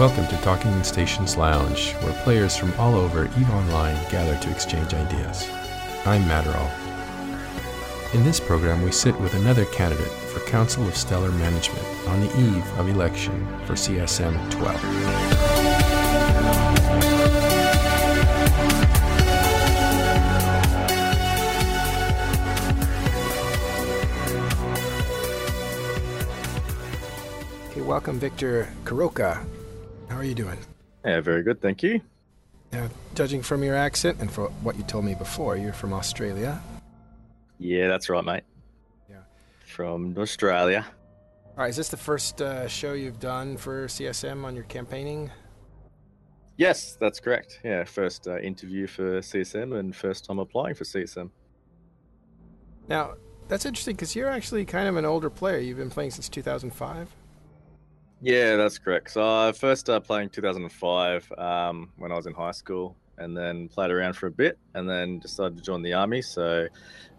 Welcome to Talking in Stations Lounge, where players from all over EVE Online gather to exchange ideas. I'm Matterall. In this program, we sit with another candidate for Council of Stellar Management on the eve of election for CSM-12. Welcome, Victor Kuroka. How are you doing? Yeah, very good, thank you. Now, judging from your accent and from what you told me before, you're from Australia. Yeah, that's right, mate. Yeah, from Australia. All right, is this the first show you've done for CSM on your campaigning? Yes, that's correct. Yeah, first interview for CSM and first time applying for CSM. Now, that's interesting because you're actually kind of an older player. You've been playing since 2005. Yeah, that's correct. So I first started playing 2005 when I was in high school, and then played around for a bit, and then decided to join the army. So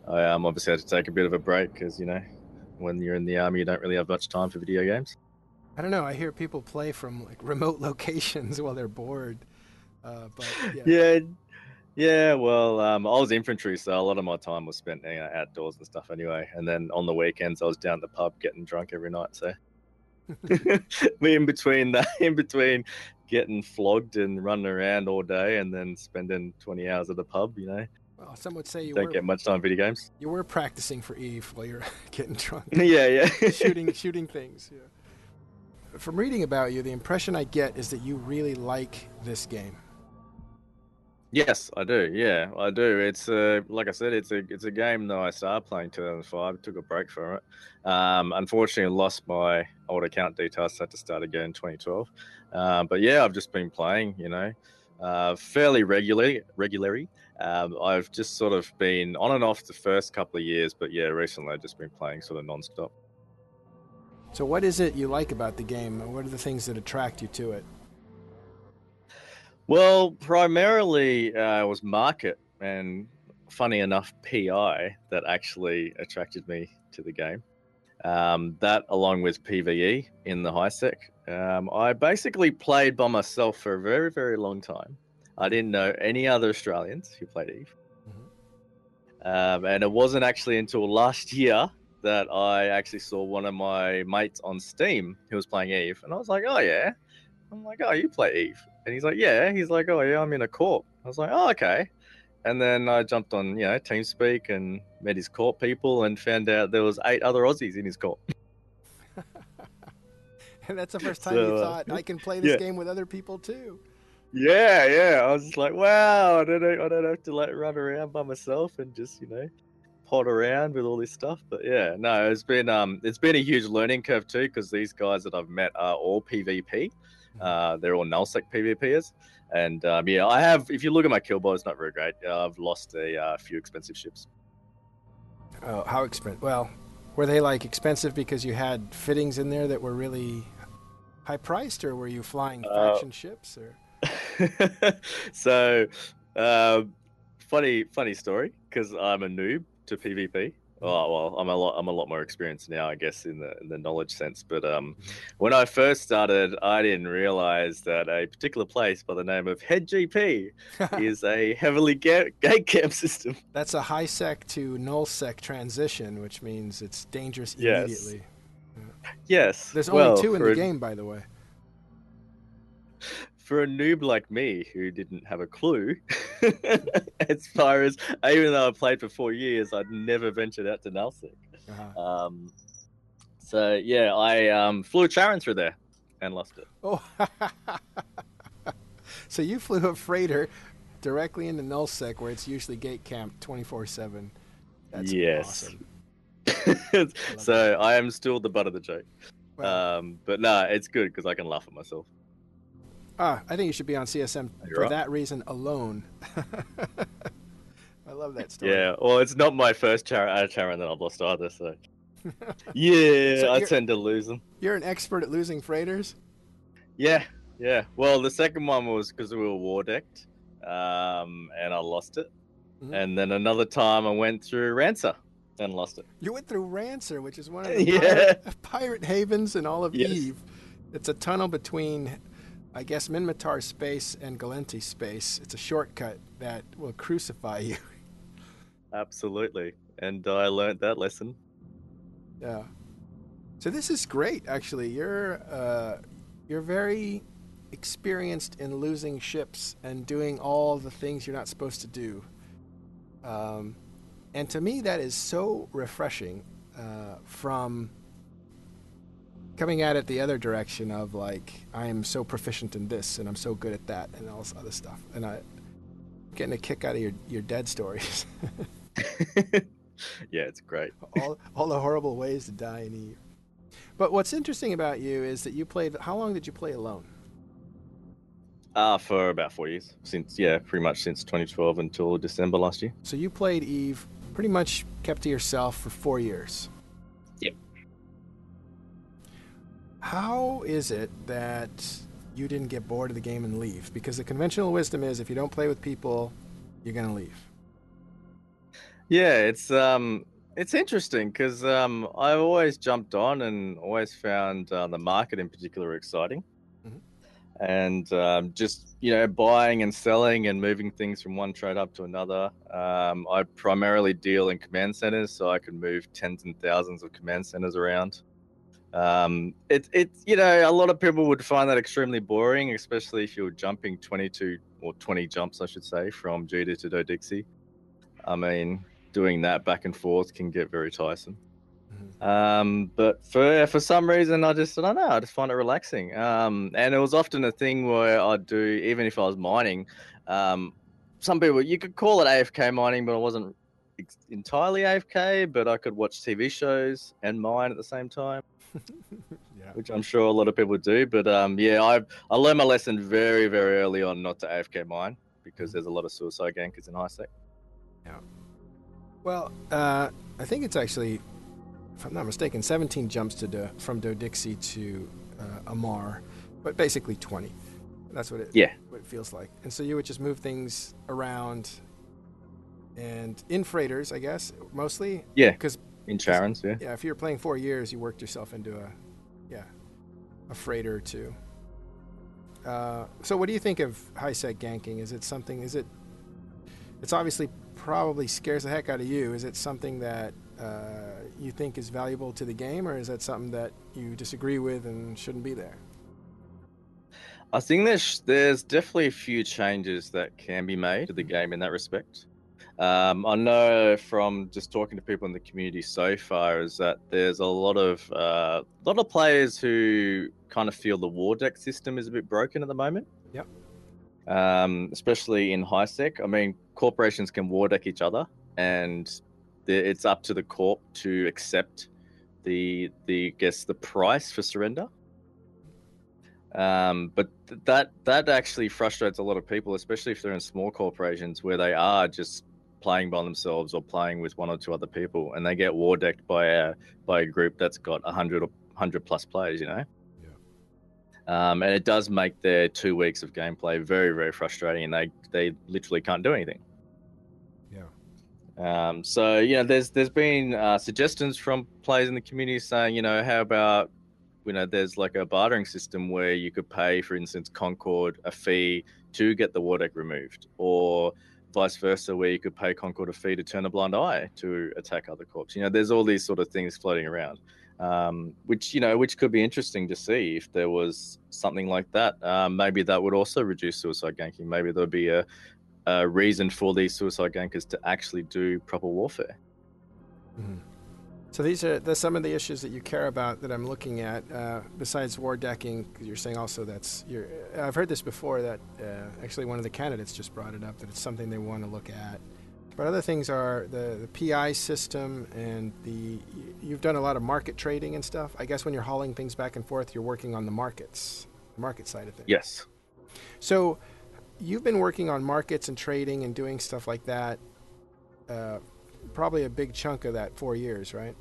I obviously had to take a bit of a break because, you know, when you're in the army, you don't really have much time for video games. I don't know. I hear people play from like remote locations while they're bored. I was infantry, so a lot of my time was spent outdoors and stuff anyway. And then on the weekends, I was down at the pub getting drunk every night, so... in between getting flogged and running around all day and then spending 20 hours at the pub, you know. Well, some would say you don't get much time for video games. You were practicing for Eve while you're getting drunk. Shooting things. Yeah. From reading about you, the impression I get is that you really like this game. Yes, I do. Yeah, I do. It's like I said, it's a game that I started playing in 2005. Took a break from it. Unfortunately, I lost my old account details. So I had to start again in 2012. But yeah, I've just been playing, you know, fairly regularly. I've just sort of been on and off the first couple of years, but yeah, recently I've just been playing sort of nonstop. So, what is it you like about the game? What are the things that attract you to it? Well, primarily it was market and, funny enough, PI that actually attracted me to the game. That, along with PVE in the high sec. I basically played by myself for a very, very long time. I didn't know any other Australians who played EVE. Mm-hmm. And it wasn't actually until last year that I actually saw one of my mates on Steam who was playing EVE. And I was like, oh, yeah. I'm like, oh, you play EVE? And he's like, yeah. He's like, oh, yeah, I'm in a corp. I was like, oh, okay. And then I jumped on, you know, TeamSpeak and met his corp people and found out there was 8 other Aussies in his corp. And that's the first time you thought, I can play this game with other people too. Yeah, yeah. I was just like, wow, I don't have to like run around by myself and just, you know, pot around with all this stuff. But yeah, no, it's been a huge learning curve too because these guys that I've met are all PvP. They're all NullSec PvPers, and I have. If you look at my killboard, it's not very great. I've lost a few expensive ships. Oh, how expensive? Well, were they like expensive because you had fittings in there that were really high priced, or were you flying faction ships? Or so, funny story because I'm a noob to PvP. Oh, well, I'm a lot more experienced now, I guess, in the knowledge sense. But when I first started, I didn't realize that a particular place by the name of Head GP is a heavily gate camp system. That's a high sec to null sec transition, which means it's dangerous immediately. Yes. There's only 2 in the game, by the way. For a noob like me who didn't have a clue, as far as even though I played for 4 years, I'd never ventured out to NullSec. Uh-huh. I flew a Charon through there and lost it. Oh, so you flew a freighter directly into NullSec where it's usually gate camped 24/7. That's awesome. So I am still the butt of the joke. Well, but no, it's good because I can laugh at myself. I think you should be on CSM for that reason alone. I love that story. Yeah, well, it's not my first Charon that I've lost either, so... Yeah, so I tend to lose them. You're an expert at losing freighters? Yeah. Well, the second one was because we were war-decked, and I lost it. Mm-hmm. And then another time I went through Rancer and lost it. You went through Rancer, which is one of the pirate havens in all of EVE. It's a tunnel between... I guess Minmatar space and Galenti space. It's a shortcut that will crucify you. Absolutely. And I learned that lesson. Yeah. So this is great, actually. You're very experienced in losing ships and doing all the things you're not supposed to do. And to me, that is so refreshing from coming at it the other direction of, like, I am so proficient in this and I'm so good at that and all this other stuff. And I'm getting a kick out of your dead stories. Yeah, it's great. all the horrible ways to die in Eve. But what's interesting about you is that you played... How long did you play alone? For about 4 years. Pretty much since 2012 until December last year. So you played Eve, pretty much kept to yourself for 4 years. Yep. How is it that you didn't get bored of the game and leave? Because the conventional wisdom is if you don't play with people, you're going to leave. Yeah, it's interesting because I've always jumped on and always found the market in particular exciting. Mm-hmm. And just, you know, buying and selling and moving things from one trade up to another. I primarily deal in command centers, so I can move tens and thousands of command centers around. You know, a lot of people would find that extremely boring, especially if you're jumping 20 jumps, I should say, from Jita to Dodixie. I mean, doing that back and forth can get very tiresome. Mm-hmm. But for some reason, I just find it relaxing. And it was often a thing where I'd do, even if I was mining, some people, you could call it AFK mining, but I wasn't entirely AFK, but I could watch TV shows and mine at the same time. Yeah. Which I'm sure a lot of people do. But I learned my lesson very, very early on not to AFK mine because mm-hmm. there's a lot of suicide gankers in Isaac. Yeah. Well, I think it's actually, if I'm not mistaken, 17 jumps from Dodixie to Amarr, but basically 20. That's what it feels like. And so you would just move things around, and in freighters, I guess, mostly. Yeah. Because in Charons, yeah. Yeah. If you were playing 4 years, you worked yourself into a freighter or two. So what do you think of high sec ganking? Is it something? It's obviously probably scares the heck out of you. Is it something that you think is valuable to the game, or is that something that you disagree with and shouldn't be there? I think there's definitely a few changes that can be made to the game in that respect. I know from just talking to people in the community so far is that there's a lot of players who kind of feel the war deck system is a bit broken at the moment. Yep. Especially in high sec. I mean, corporations can war deck each other, and it's up to the corp to accept the price for surrender. But that actually frustrates a lot of people, especially if they're in small corporations where they are just playing by themselves or playing with one or two other people, and they get war decked by a group that's got 100 plus players, you know. And it does make their 2 weeks of gameplay very, very frustrating, and they literally can't do anything. Yeah. So, you know, there's been suggestions from players in the community saying, you know, how about, you know, there's like a bartering system where you could pay, for instance, Concord a fee to get the war deck removed, or vice versa, where you could pay Concord a fee to turn a blind eye to attack other corps. You know, there's all these sort of things floating around. Which could be interesting to see if there was something like that. Maybe that would also reduce suicide ganking. Maybe there would be a reason for these suicide gankers to actually do proper warfare. Mm-hmm. So these are some of the issues that you care about that I'm looking at. Besides war decking, you're saying also I've heard this before that actually one of the candidates just brought it up that it's something they want to look at. But other things are the PI system and you've done a lot of market trading and stuff. I guess when you're hauling things back and forth, you're working on the market side of things. Yes. So you've been working on markets and trading and doing stuff like that, probably a big chunk of that 4 years, right?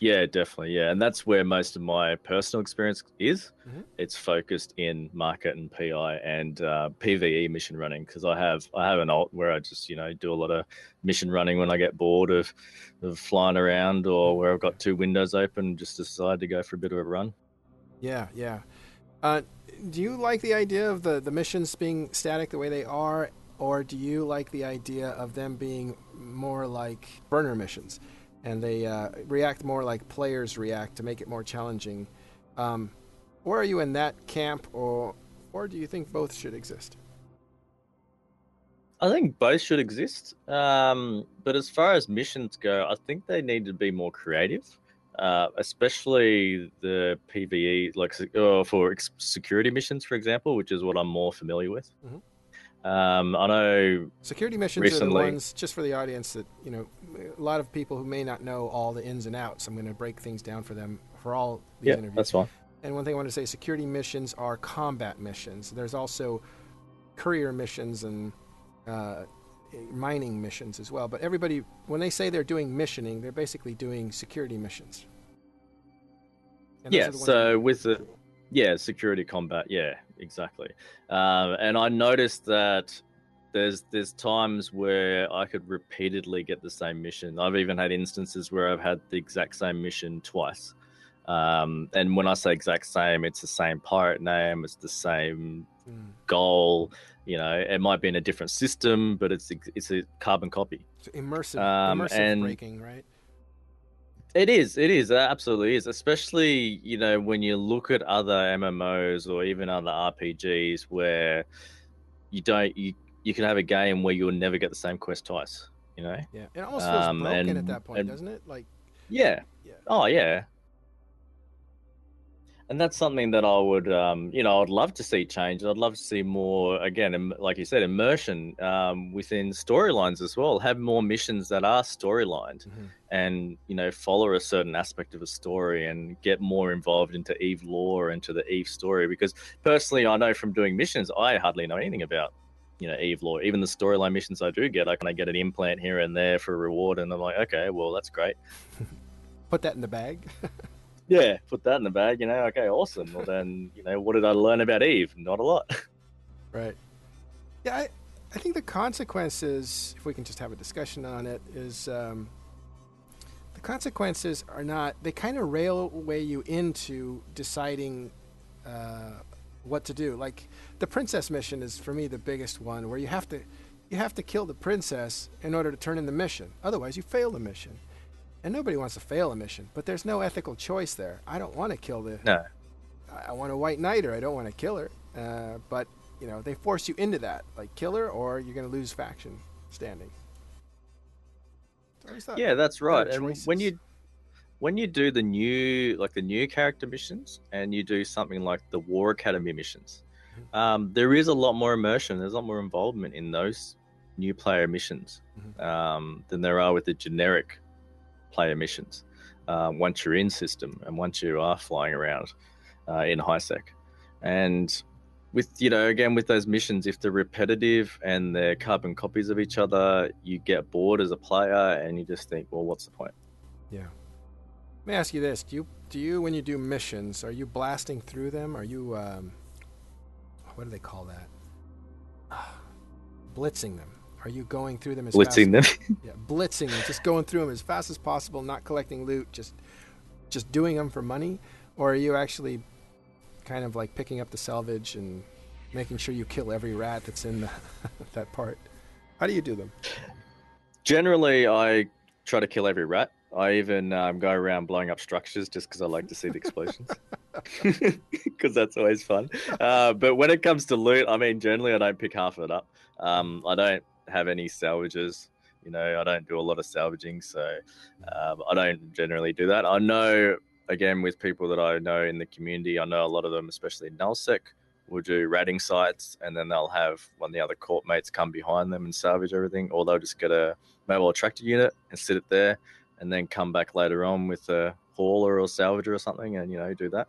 Yeah, definitely. Yeah. And that's where most of my personal experience is. Mm-hmm. It's focused in market and PI and PVE mission running, because I have an alt where I just, you know, do a lot of mission running when I get bored of flying around, or where I've got two windows open, just decide to go for a bit of a run. Yeah, yeah. Do you like the idea of the missions being static the way they are, or do you like the idea of them being more like burner missions, and they react more like players react to make it more challenging? Or are you in that camp, or do you think both should exist? I think both should exist, but as far as missions go, I think they need to be more creative, especially the PVE, like for security missions, for example, which is what I'm more familiar with. Mm-hmm. I know security missions recently, are the ones, just for the audience that, you know, a lot of people who may not know all the ins and outs, I'm going to break things down for them for all these interviews. That's fine. And one thing I want to say, security missions are combat missions. There's also courier missions and mining missions as well. But everybody, when they say they're doing missioning, they're basically doing security missions. And yeah, so with the... Yeah, security combat. Yeah, exactly. And I noticed that there's times where I could repeatedly get the same mission. I've even had instances where I've had the exact same mission twice. And when I say exact same, it's the same pirate name, it's the same goal. You know, it might be in a different system, but it's a carbon copy. It's immersive breaking, right? It is. It absolutely is. Especially, you know, when you look at other MMOs or even other RPGs where you can have a game where you'll never get the same quest twice, you know? Yeah. It almost feels broken at that point, doesn't it? Like, yeah. Oh, yeah. And that's something that I would, you know, I'd love to see change. I'd love to see more, again, like you said, immersion within storylines as well. Have more missions that are storylined and, you know, follow a certain aspect of a story and get more involved into EVE lore and to the EVE story. Because personally, I know from doing missions, I hardly know anything about, you know, EVE lore. Even the storyline missions I do get, I kind of get an implant here and there for a reward. And I'm like, okay, well, that's great. Put that in the bag. Yeah, put that in the bag, you know, okay, awesome. Well, then, you know, what did I learn about EVE? Not a lot. Right. Yeah, I think the consequences, if we can just have a discussion on it, is the consequences are not, they kind of railway you into deciding what to do. Like, the princess mission is, for me, the biggest one, where you have to kill the princess in order to turn in the mission. Otherwise, you fail the mission. And nobody wants to fail a mission, but there's no ethical choice there. I don't want to kill the... No. I want a white knight, or I don't want to kill her. But, you know, they force you into that. Like, kill her, or you're going to lose faction standing. Yeah, that's right. And when you do the new character missions, and you do something like the War Academy missions, there is a lot more immersion. There's a lot more involvement in those new player missions than there are with the generic player missions once you're in system and once you are flying around in high sec. And with, you know, again, with those missions, if they're repetitive and they're carbon copies of each other, you get bored as a player and you just think, well, what's the point? Yeah. Let me ask you this. Do you when you do missions, are you blasting through them? Are you, what do they call that? Blitzing them. Are you going through them as blitzing them? Yeah, blitzing them, just going through them as fast as possible, not collecting loot, just doing them for money? Or are you actually kind of like picking up the salvage and making sure you kill every rat that's in that part? How do you do them? Generally, I try to kill every rat. I even go around blowing up structures just because I like to see the explosions, because that's always fun. But when it comes to loot, I mean, generally I don't pick half of it up. I don't have any salvages, you know, I don't do a lot of salvaging, so I don't generally do that. I know, again, with people that I know in the community, I know a lot of them, especially in NullSec, will do ratting sites, and then they'll have one of the other court mates come behind them and salvage everything, or they'll just get a mobile tractor unit and sit it there, and then come back later on with a hauler or salvager or something and, you know, do that.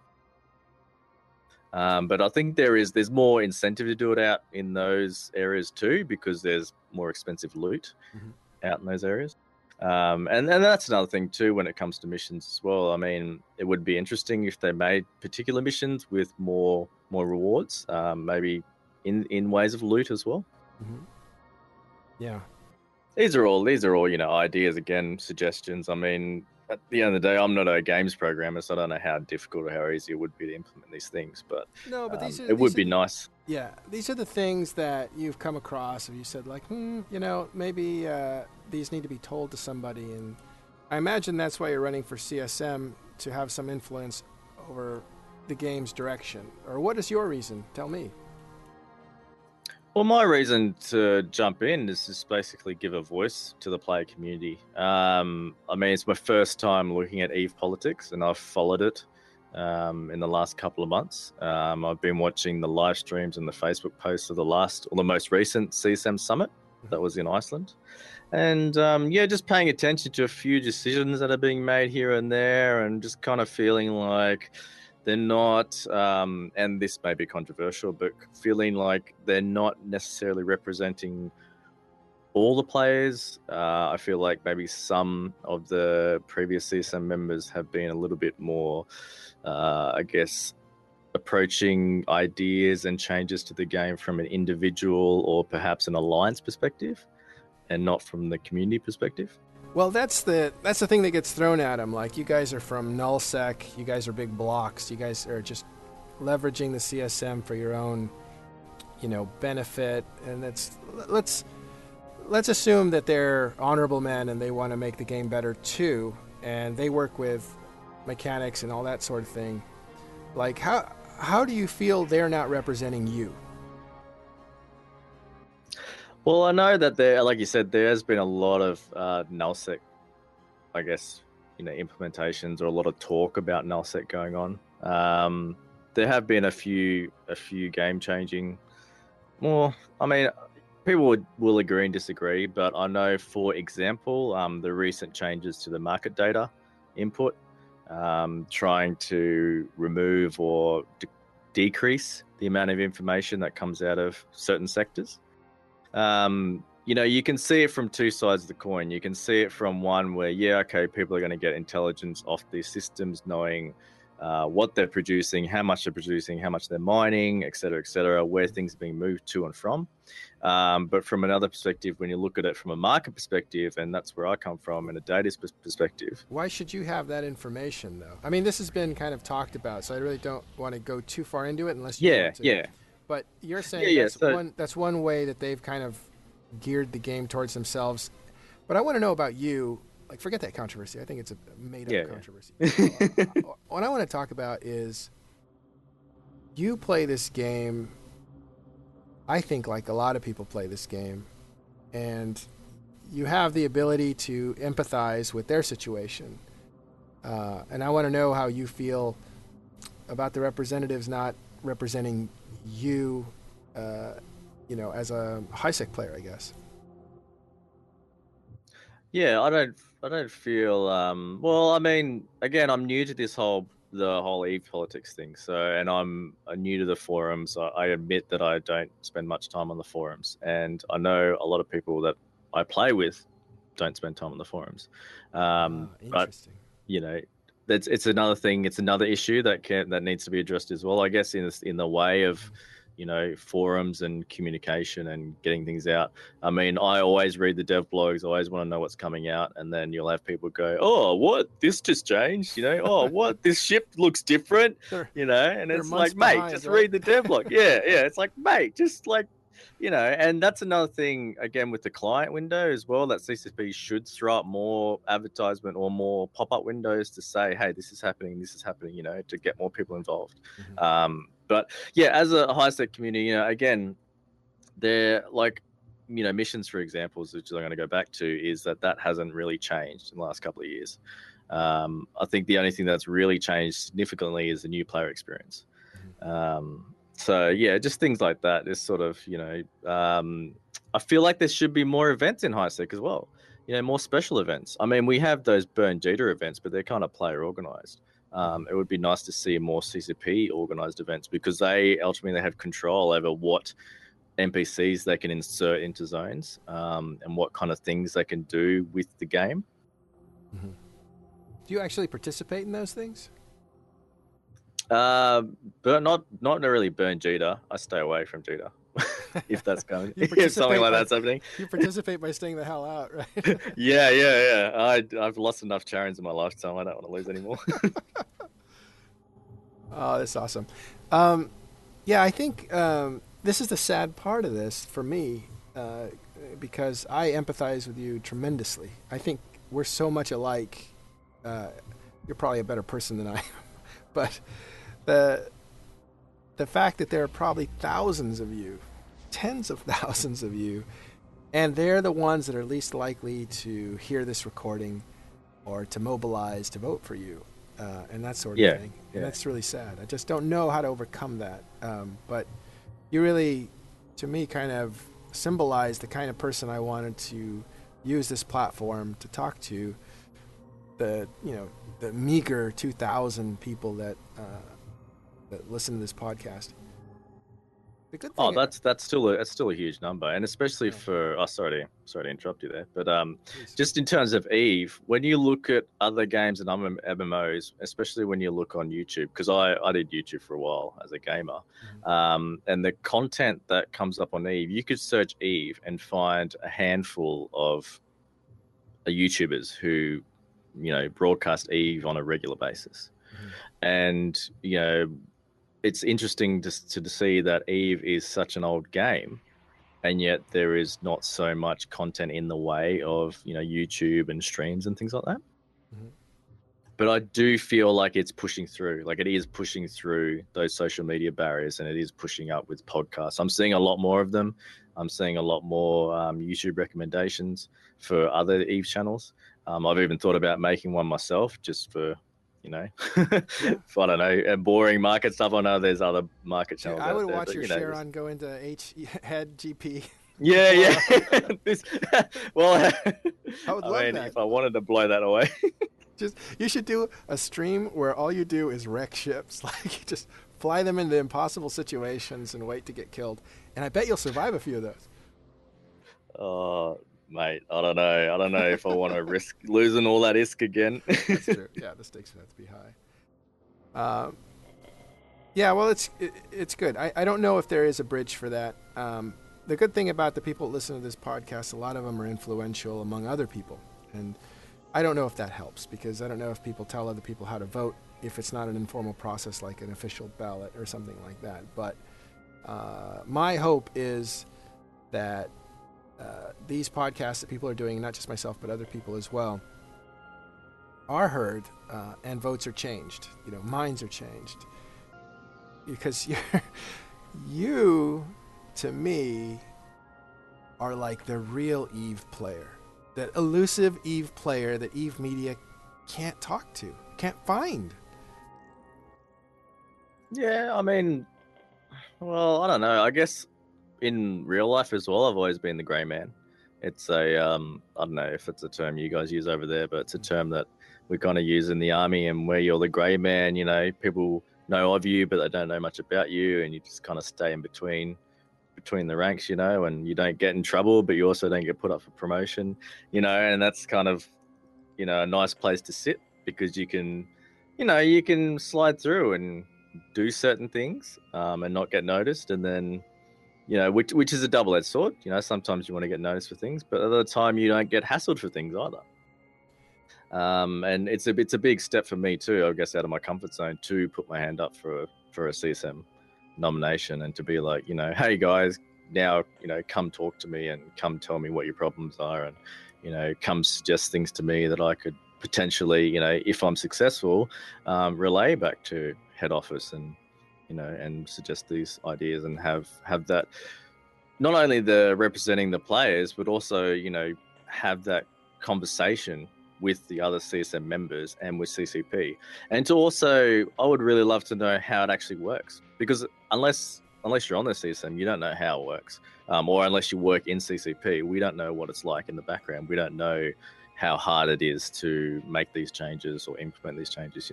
But I think there's more incentive to do it out in those areas too, because there's more expensive loot out in those areas. And that's another thing too when it comes to missions as well. I mean, it would be interesting if they made particular missions with more rewards, maybe in ways of loot as well. Mm-hmm. Yeah. These are all, you know, ideas, again, suggestions. I mean, at the end of the day, I'm not a games programmer, so I don't know how difficult or how easy it would be to implement these things. But, no, but these are, it would be nice. Yeah, these are the things that you've come across, and you said like, you know, maybe these need to be told to somebody. And I imagine that's why you're running for CSM, to have some influence over the game's direction. Or what is your reason? Tell me. Well, my reason to jump in is just basically give a voice to the player community. I mean, it's my first time looking at EVE politics, and I've followed it in the last couple of months. I've been watching the live streams and the Facebook posts of the last, or the most recent CSM summit that was in Iceland. And yeah, just paying attention to a few decisions that are being made here and there, and just kind of feeling like they're not, and this may be controversial, but feeling like they're not necessarily representing all the players. I feel like maybe some of the previous CSM members have been a little bit more, I guess, approaching ideas and changes to the game from an individual or perhaps an alliance perspective, and not from the community perspective. Well, that's the thing that gets thrown at them. Like, you guys are from NullSec, you guys are big blocks, you guys are just leveraging the CSM for your own, you know, benefit. And that's, let's assume that they're honorable men and they want to make the game better too, and they work with mechanics and all that sort of thing. Like, how do you feel they're not representing you? Well, I know that there, like you said, there has been a lot of NullSec, I guess, you know, implementations, or a lot of talk about NullSec going on. There have been a few game changing. Well, I mean, people will agree and disagree, but I know, for example, the recent changes to the market data input, trying to remove or decrease the amount of information that comes out of certain sectors. You know, you can see it from two sides of the coin. You can see it from one where, yeah, okay, people are going to get intelligence off these systems, knowing what they're producing, how much they're producing, how much they're mining, et cetera, where things are being moved to and from. But from another perspective, when you look at it from a market perspective, and that's where I come from, and a data perspective. Why should you have that information, though? I mean, this has been kind of talked about, so I really don't want to go too far into it unless you want to. Yeah. But you're saying that's one way that they've kind of geared the game towards themselves. But I want to know about you. Like, forget that controversy. I think it's a made-up controversy. Yeah. What I want to talk about is, you play this game, I think, like a lot of people play this game, and you have the ability to empathize with their situation. And I want to know how you feel about the representatives not representing you, you know, as a HiSec player, I guess. Yeah, I don't feel well. I mean, again, I'm new to this whole EVE politics thing. So, and I'm new to the forums. I admit that I don't spend much time on the forums, and I know a lot of people that I play with don't spend time on the forums. But you know, it's another thing. It's another issue that needs to be addressed as well, I guess, in the way of, you know, forums and communication and getting things out. I mean, I always read the dev blogs. I always want to know what's coming out, and then you'll have people go, "Oh, what? This just changed," you know. "Oh, what? This ship looks different," you know. And it's like, mate, just read the dev blog. Yeah. It's like, mate, just like, you know. And that's another thing again with the client window as well. That CCP should throw up more advertisement or more pop-up windows to say, "Hey, this is happening," you know, to get more people involved. Mm-hmm. But yeah, as a HiSec community, you know, again, they're like, you know, missions, for examples, which I'm going to go back to, is that hasn't really changed in the last couple of years. I think the only thing that's really changed significantly is the new player experience. So yeah, just things like that. This sort of, you know, I feel like there should be more events in HiSec as well. You know, more special events. I mean, we have those Burn Jita events, but they're kind of player organized. It would be nice to see more CCP organized events, because they ultimately have control over what NPCs they can insert into zones, and what kind of things they can do with the game. Mm-hmm. Do you actually participate in those things? But not really Burn Jita. I stay away from Jita. if that's coming, if something like that's happening. You participate by staying the hell out, right? I've lost enough Charons in my lifetime. I don't want to lose anymore. Oh, that's awesome. Yeah, I think this is the sad part of this for me, because I empathize with you tremendously. I think we're so much alike. You're probably a better person than I am, but the fact that there are probably thousands of you, tens of thousands of you, and they're the ones that are least likely to hear this recording or to mobilize to vote for you, and that sort of thing. And that's really sad. I just don't know how to overcome that. But you really, to me, kind of symbolize the kind of person I wanted to use this platform to talk to, the meager 2,000 people that that listen to this podcast. The good thing that's still a huge number, and especially for sorry to interrupt you there, but just in terms of Eve, when you look at other games and MMOs, especially when you look on YouTube, because I did YouTube for a while as a gamer, and the content that comes up on Eve, you could search Eve and find a handful of YouTubers who broadcast Eve on a regular basis, and it's interesting to see that Eve is such an old game, and yet there is not so much content in the way of YouTube and streams and things like that. But I do feel like it's pushing through, like it is pushing through those social media barriers, and it is pushing up with podcasts. I'm seeing a lot more of them. I'm seeing a lot more YouTube recommendations for other Eve channels. I've even thought about making one myself, just for, for, I don't know, and boring market stuff. I know there's other market channels. I would watch your Charon go into Head GP. I would love that. If I wanted to blow that away. You should do a stream where all you do is wreck ships, like you just fly them into impossible situations and wait to get killed. And I bet you'll survive a few of those. Oh, mate, I don't know if I want to risk losing all that ISK again. That's true. Yeah, the stakes would have to be high. Yeah, well, it's good. I don't know if there is a bridge for that. The good thing about the people that listen to this podcast, a lot of them are influential among other people, and I don't know if that helps, because I don't know if people tell other people how to vote if it's not an informal process like an official ballot or something like that. But my hope is that these podcasts that people are doing, not just myself, but other people as well, are heard and votes are changed. Minds are changed. Because you, to me, are like the real EVE player. That elusive EVE player that EVE Media can't talk to, can't find. Yeah, I mean, well, I don't know. I guess in real life as well, I've always been the grey man. It's a, I don't know if it's a term you guys use over there, but it's a term that we kind of use in the army, and where you're the grey man, people know of you, but they don't know much about you, and you just kind of stay in between the ranks, and you don't get in trouble, but you also don't get put up for promotion, and that's kind of, a nice place to sit, because you can slide through and do certain things and not get noticed. And then, which is a double-edged sword, sometimes you want to get noticed for things, but at the time you don't get hassled for things either. And it's a big step for me too, I guess, out of my comfort zone to put my hand up for a CSM nomination, and to be like, hey guys, now come talk to me and come tell me what your problems are, and come suggest things to me that I could potentially, if I'm successful, relay back to head office, and and suggest these ideas, and have that, not only the representing the players, but also have that conversation with the other CSM members and with CCP. And to also, I would really love to know how it actually works, because unless you're on the CSM, you don't know how it works, or unless you work in CCP, we don't know what it's like in the background. We don't know how hard it is to make these changes or implement these changes,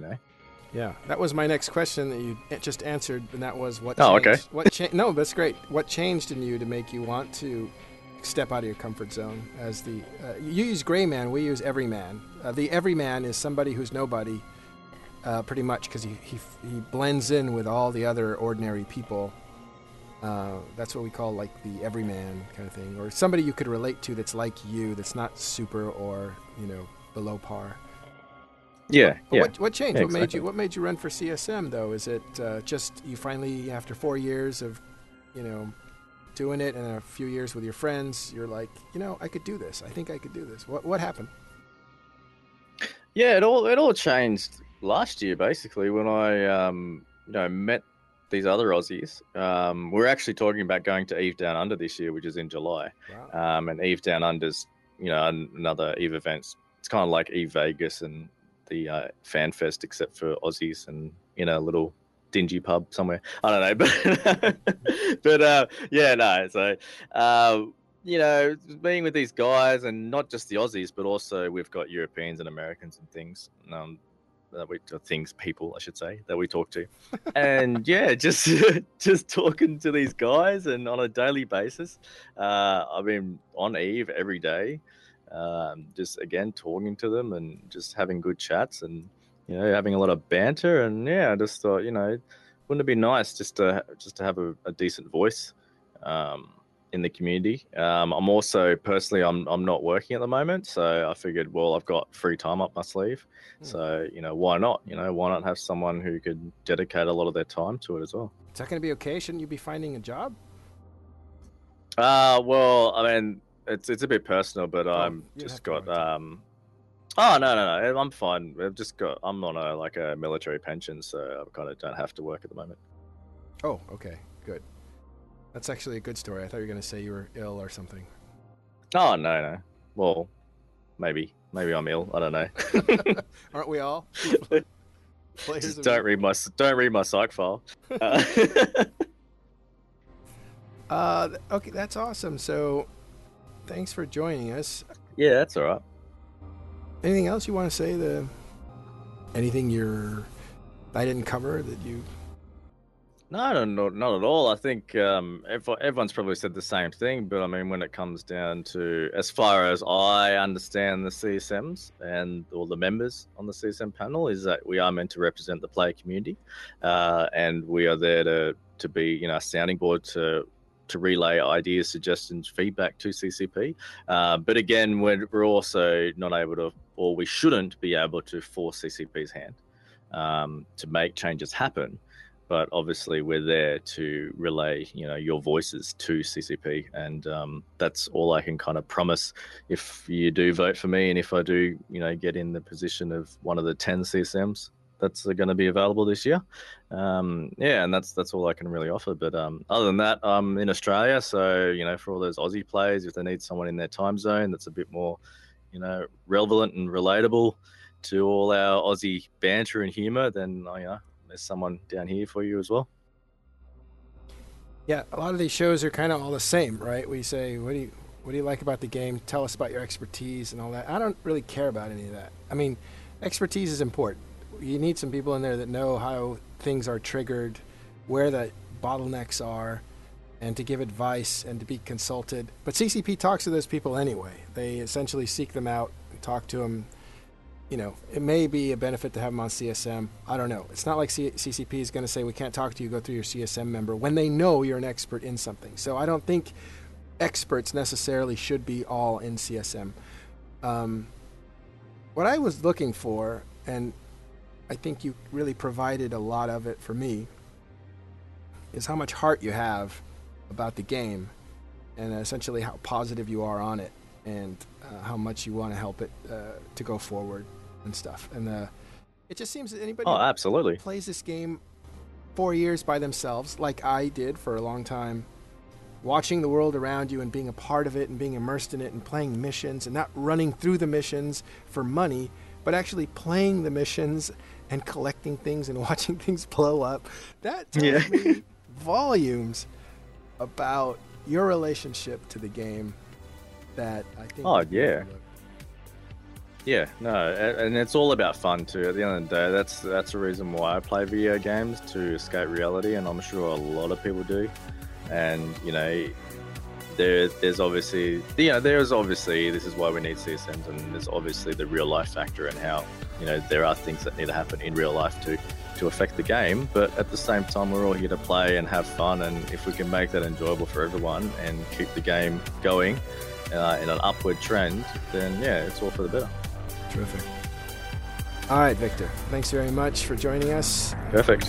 Yeah, that was my next question that you just answered, and that was what changed. Okay. No, that's great. What changed in you to make you want to step out of your comfort zone? As the you use gray man, we use every man. The every man is somebody who's nobody, pretty much, because he blends in with all the other ordinary people, That's what we call like the everyman kind of thing, or somebody you could relate to that's like you, that's not super or, you know, below par. Yeah. But yeah. What changed? Yeah, exactly. What made you run for CSM though? Is it just you finally, after 4 years of, you know, doing it and a few years with your friends, you're like, you know, I could do this. I think I could do this. What happened? Yeah, it all changed last year basically when I you know, met these other Aussies. We're actually talking about going to Eve Down Under this year, which is in July. Wow. And Eve Down Under's, you know, another Eve events. It's kind of like Eve Vegas and the Fan Fest, except for Aussies and in a little dingy pub somewhere. I don't know, but yeah, no. So you know, being with these guys, and not just the Aussies, but also we've got Europeans and Americans and things. People, I should say, that we talk to, and yeah, just talking to these guys, and on a daily basis, I've been on Eve every day, just again talking to them and just having good chats, and you know, having a lot of banter, and yeah, I just thought, you know, wouldn't it be nice just to have a decent voice in the community? I'm also personally, I'm not working at the moment, so I figured, well, I've got free time up my sleeve, so you know, why not? You know, why not have someone who could dedicate a lot of their time to it as well? Is that going to be okay? Shouldn't you be finding a job? Well, I mean, it's a bit personal, but I'm just got Oh no, I'm fine. I'm on a military pension, so I kind of don't have to work at the moment. Oh, okay, good. That's actually a good story. I thought you were going to say you were ill or something. Oh, no. Well, maybe I'm ill. I don't know. Aren't we all? Just don't read my psych file. Okay, that's awesome. So, thanks for joining us. Yeah, that's all right. Anything else you want to say? Anything I didn't cover that you? No, not at all. I think everyone's probably said the same thing, but I mean, when it comes down to, as far as I understand the CSMs and all the members on the CSM panel, is that we are meant to represent the player community, and we are there to be, you know, a sounding board to relay ideas, suggestions, feedback to CCP. But again, we're also not able to, or we shouldn't be able to, force CCP's hand to make changes happen. But obviously, we're there to relay, you know, your voices to CCP, and that's all I can kind of promise. If you do vote for me, and if I do, you know, get in the position of one of the 10 CSMs that's going to be available this year, yeah, and that's all I can really offer. But other than that, I'm in Australia, so you know, for all those Aussie players, if they need someone in their time zone that's a bit more, you know, relevant and relatable to all our Aussie banter and humour, then you know, there's someone down here for you as well. Yeah, a lot of these shows are kind of all the same, right? We say, what do you like about the game? Tell us about your expertise and all that. I don't really care about any of that. I mean, expertise is important. You need some people in there that know how things are triggered, where the bottlenecks are, and to give advice and to be consulted. But CCP talks to those people anyway. They essentially seek them out and talk to them. You know, it may be a benefit to have them on CSM. I don't know. It's not like CCP is going to say, we can't talk to you, go through your CSM member, when they know you're an expert in something. So I don't think experts necessarily should be all in CSM. What I was looking for, and I think you really provided a lot of it for me, is how much heart you have about the game, and essentially how positive you are on it, and how much you want to help it to go forward and stuff. And it just seems that anybody who plays this game 4 years by themselves, like I did for a long time, watching the world around you and being a part of it and being immersed in it and playing missions and not running through the missions for money, but actually playing the missions and collecting things and watching things blow up, that tells me volumes about your relationship to the game that I think... Oh, yeah. Yeah, no, and it's all about fun, too. At the end of the day, that's the reason why I play video games, to escape reality, and I'm sure a lot of people do. And, you know, there's obviously, you know, this is why we need CSMs, and there's obviously the real life factor, and how, you know, there are things that need to happen in real life too. to affect the game, but at the same time we're all here to play and have fun, and if we can make that enjoyable for everyone and keep the game going in an upward trend, then yeah, it's all for the better. Terrific. All right, Victor, thanks very much for joining us. Perfect.